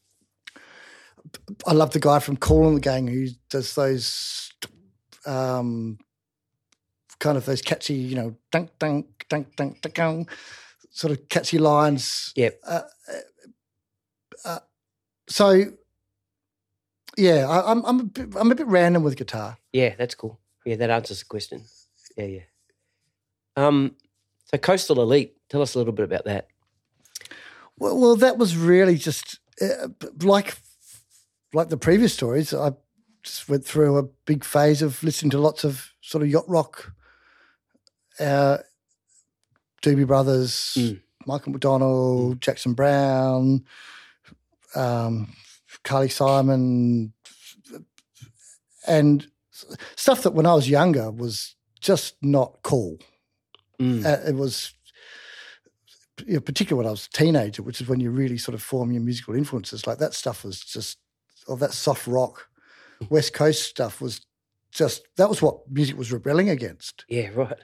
I love the guy from Cool and the Gang who does those... kind of those catchy, you know, dunk, dunk, dunk, dunk, dunk, dunk sort of catchy lines. Yep. I'm a bit random with guitar. Yeah, that's cool. Yeah, that answers the question. Yeah. So Coastal Elite, tell us a little bit about that. Well that was really just like the previous stories. I just went through a big phase of listening to lots of sort of yacht rock, Doobie Brothers, Michael McDonald, Jackson Brown, Carly Simon, and stuff that when I was younger was just not cool. Mm. It was, you know, particularly when I was a teenager, which is when you really sort of form your musical influences. Like that stuff was just, that soft rock. West Coast stuff was just, that was what music was rebelling against. Yeah, right.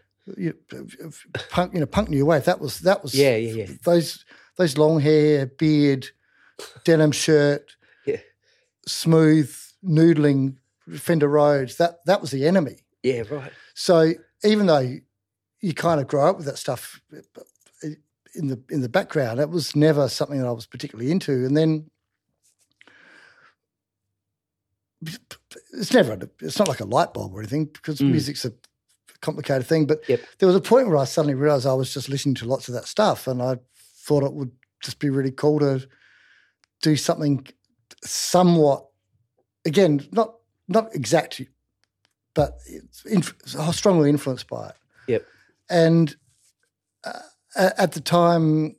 Punk new wave. That was. Yeah. Those long hair, beard, denim shirt, smooth noodling, Fender Rhodes. That was the enemy. Yeah, right. So even though you kind of grow up with that stuff in the background, it was never something that I was particularly into. And then. It's not like a light bulb or anything, because music's a complicated thing. But there was a point where I suddenly realised I was just listening to lots of that stuff, and I thought it would just be really cool to do something somewhat, again, not exact, but strongly influenced by it. Yep. And at the time,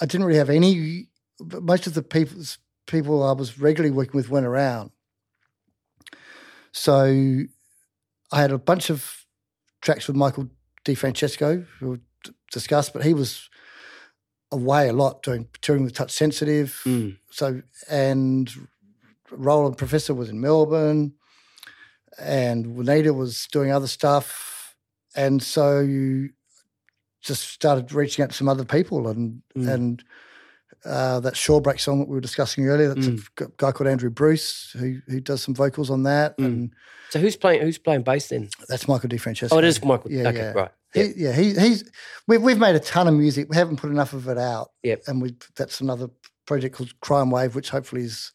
I didn't really have any. Most of the people I was regularly working with went around. So I had a bunch of tracks with Michael DiFrancesco, who we discussed, but he was away a lot doing touring with Touch Sensitive. Mm. So, and Roland Professor was in Melbourne, and Juanita was doing other stuff. And so you just started reaching out to some other people, and that Shawbreak song that we were discussing earlier, that's a guy called Andrew Bruce who does some vocals on that. And so who's playing bass then? That's Michael DiFrancesco. Oh, it is Michael. Yeah, okay, yeah. Right. Yep. We've made a ton of music. We haven't put enough of it out. Yep. And that's another project called Crime Wave, which hopefully is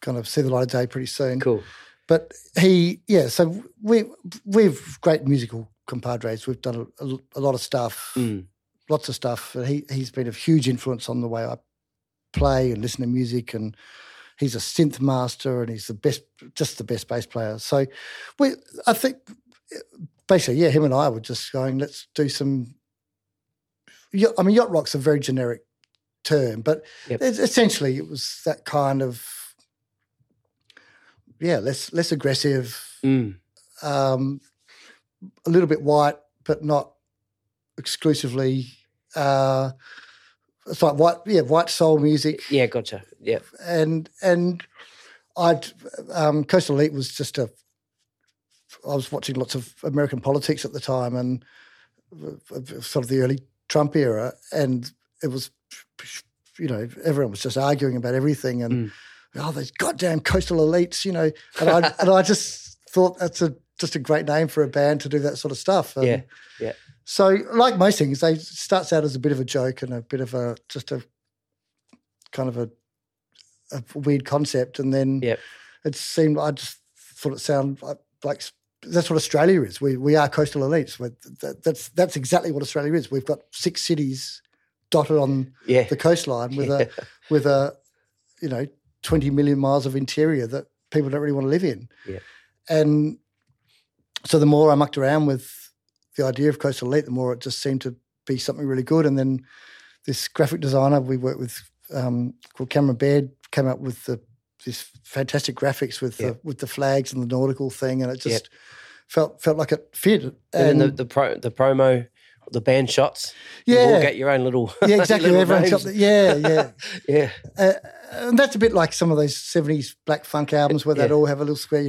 going to see the light of day pretty soon. Cool. But so we've great musical compadres. We've done a lot of stuff. Lots of stuff. He's been a huge influence on the way I play and listen to music, and he's a synth master, and he's the best bass player. So I think basically, him and I were just going, let's do some – I mean, yacht rock's a very generic term, but essentially it was that kind of, less aggressive, a little bit white but not exclusively – it's like white soul music. Yeah, gotcha. Yeah, and Coastal Elite was just I was watching lots of American politics at the time, and sort of the early Trump era, and it was, everyone was just arguing about everything, and those goddamn Coastal Elites, and I and I just thought that's just a great name for a band to do that sort of stuff. And yeah. So, like most things, they starts out as a bit of a joke and a bit of a kind of a weird concept, and then it seemed. I just thought it sounded like that's what Australia is. We are Coastal Elites. That's exactly what Australia is. We've got 6 cities dotted on the coastline with 20 million miles of interior that people don't really want to live in. Yeah. And so the more I mucked around with the idea of Coastal Elite, the more it just seemed to be something really good. And then this graphic designer we worked with called Cameron Baird came up with these fantastic graphics with the flags and the nautical thing, and it just felt like it fit. And then the promo, the band shots. Yeah. You all get your own little yeah, exactly. little everyone shot the, yeah, yeah. yeah. And that's a bit like some of those 70s black funk albums where they'd all have a little square,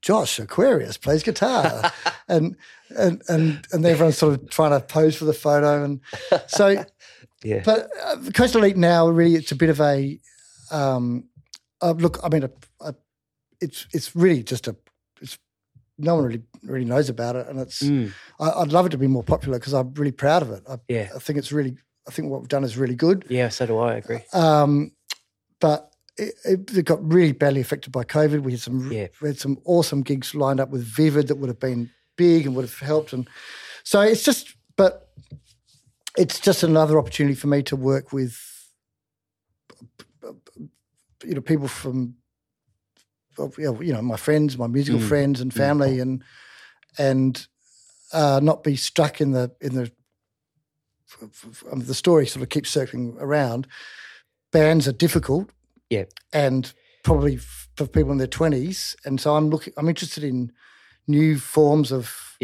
Josh Aquarius plays guitar and everyone's sort of trying to pose for the photo. And so but Coastal Elite now, really, it's a bit of a it's really just no one really knows about it, and it's. I'd love it to be more popular because I'm really proud of it. I think it's really. I think what we've done is really good. Yeah, so do I. I agree. But it got really badly affected by COVID. We had some awesome gigs lined up with Vivid that would have been big and would have helped, and so it's just. But it's just another opportunity for me to work with, people from. My friends, my musical friends and family, and not be stuck in the the story sort of keeps circling around. Bands are difficult, and probably for people in their 20s. And so I'm interested in new forms of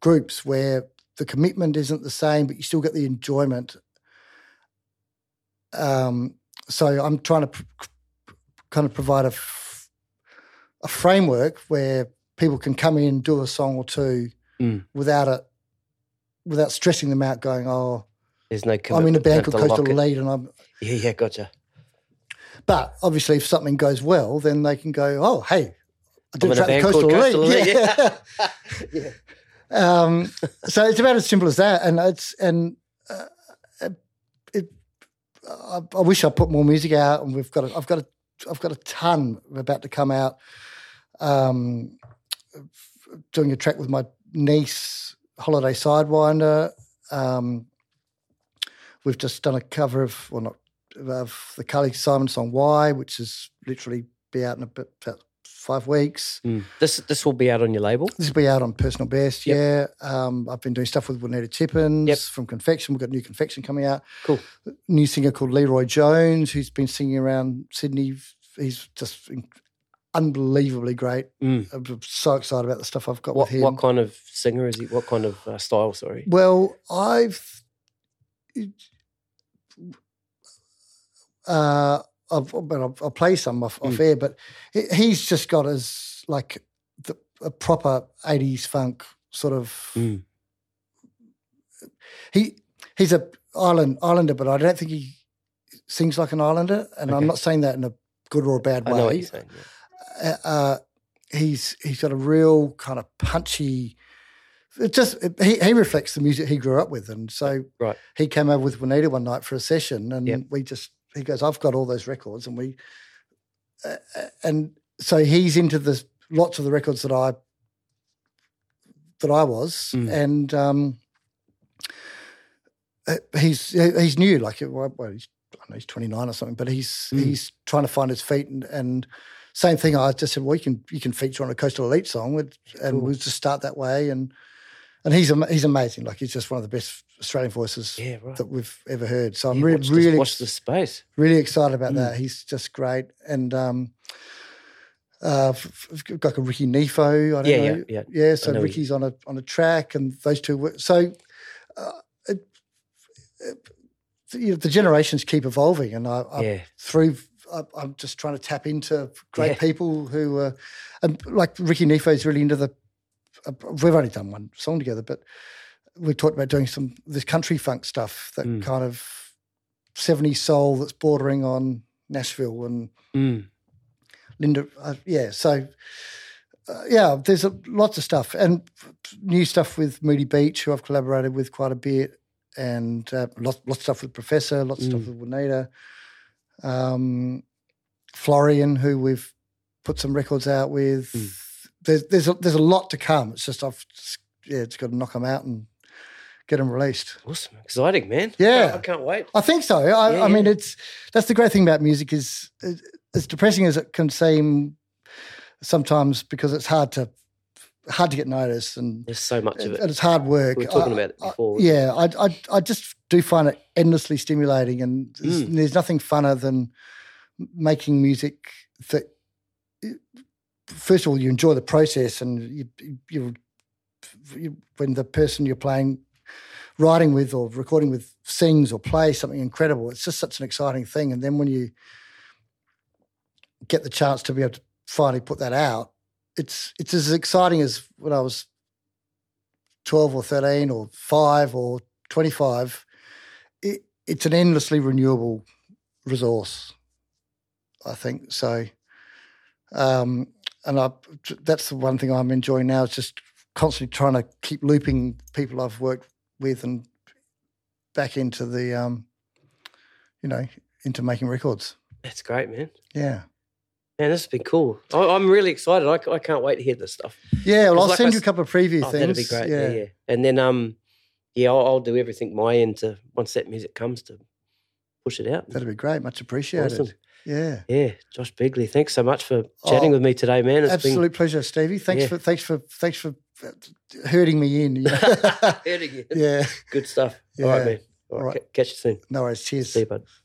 groups where the commitment isn't the same, but you still get the enjoyment. So I'm trying to kind of provide a framework where people can come in, do a song or two without stressing them out, going, oh, there's no commitment. I'm in a band called Coastal Elite and I'm... Yeah, gotcha. But obviously if something goes well, then they can go, oh, hey, I did a track with Coastal Elite. Yeah. So it's about as simple as that, and I wish I put more music out, and I've got a ton about to come out. Doing a track with my niece, Holiday Sidewinder. We've just done a cover of, well, not of the Carly Simon song Why, which is literally be out in about 5 weeks. Mm. This will be out on your label? This will be out on Personal Best, yep. Yeah. I've been doing stuff with Juanita Tippins from Confection. We've got new Confection coming out. Cool. A new singer called Leroy Jones, who's been singing around Sydney. He's just unbelievably great. Mm. I'm so excited about the stuff I've got with him. What kind of singer is he? What kind of style, sorry? Well, I'll play some off air, but he's just got as like a proper 80s funk sort of. Mm. He's an islander, but I don't think he sings like an islander, and I'm not saying that in a good or a bad way. I know what you're saying, yeah. He's got a real kind of punchy. It just he reflects the music he grew up with, and so he came over with Juanita one night for a session, and he goes, I've got all those records, and we, and so he's into the lots of the records that I was, and he's new, like he's 29 or something, but he's trying to find his feet, and same thing. I just said, well, you can feature on a Coastal Elite song, and we'll just start that way, and he's amazing. Like, he's just one of the best Australian voices that we've ever heard. So I'm really excited about that. He's just great. And like a Ricky Nifo, I don't know. Yeah. So Ricky's on a track, and those two work. So the generations keep evolving, and I'm just trying to tap into great people who are like Ricky Nifo is really into the. We've only done one song together, but we talked about doing this country funk stuff, that kind of 70s soul that's bordering on Nashville and Linda. So there's lots of stuff, and new stuff with Moody Beach, who I've collaborated with quite a bit, and lots of stuff with Professor, lots of stuff with Juanita. Florian, who we've put some records out with. There's a lot to come. It's just just got to knock them out and get them released. Awesome, exciting, man. Yeah, I can't wait. I think so. I mean, that's the great thing about music is, as depressing as it can seem sometimes, because it's hard to get noticed, and there's so much of it, and it's hard work. We were talking about it before. I just do find it endlessly stimulating, and there's nothing funner than making music that. First of all, you enjoy the process, and you when the person you're writing with or recording with sings or plays something incredible, it's just such an exciting thing. And then when you get the chance to be able to finally put that out, it's as exciting as when I was 12 or 13 or 5 or 25. It's an endlessly renewable resource, I think. So. And that's the one thing I'm enjoying now, is just constantly trying to keep looping people I've worked with and back into the, into making records. That's great, man. Yeah. Man, this has been cool. I'm really excited. I can't wait to hear this stuff. Yeah, well, I'll send you a couple of preview things. That'd be great. Yeah. And then, I'll do everything my end to, once that music comes, to push it out. That'd be great. Much appreciated. Awesome. Yeah, Josh Beagley, thanks so much for chatting with me today, man. It's absolute pleasure, Stevie. Thanks for herding me in. Herding you. Yeah. Good stuff. Yeah. All right, man. All right. Catch you soon. No worries. Cheers. See you, bud.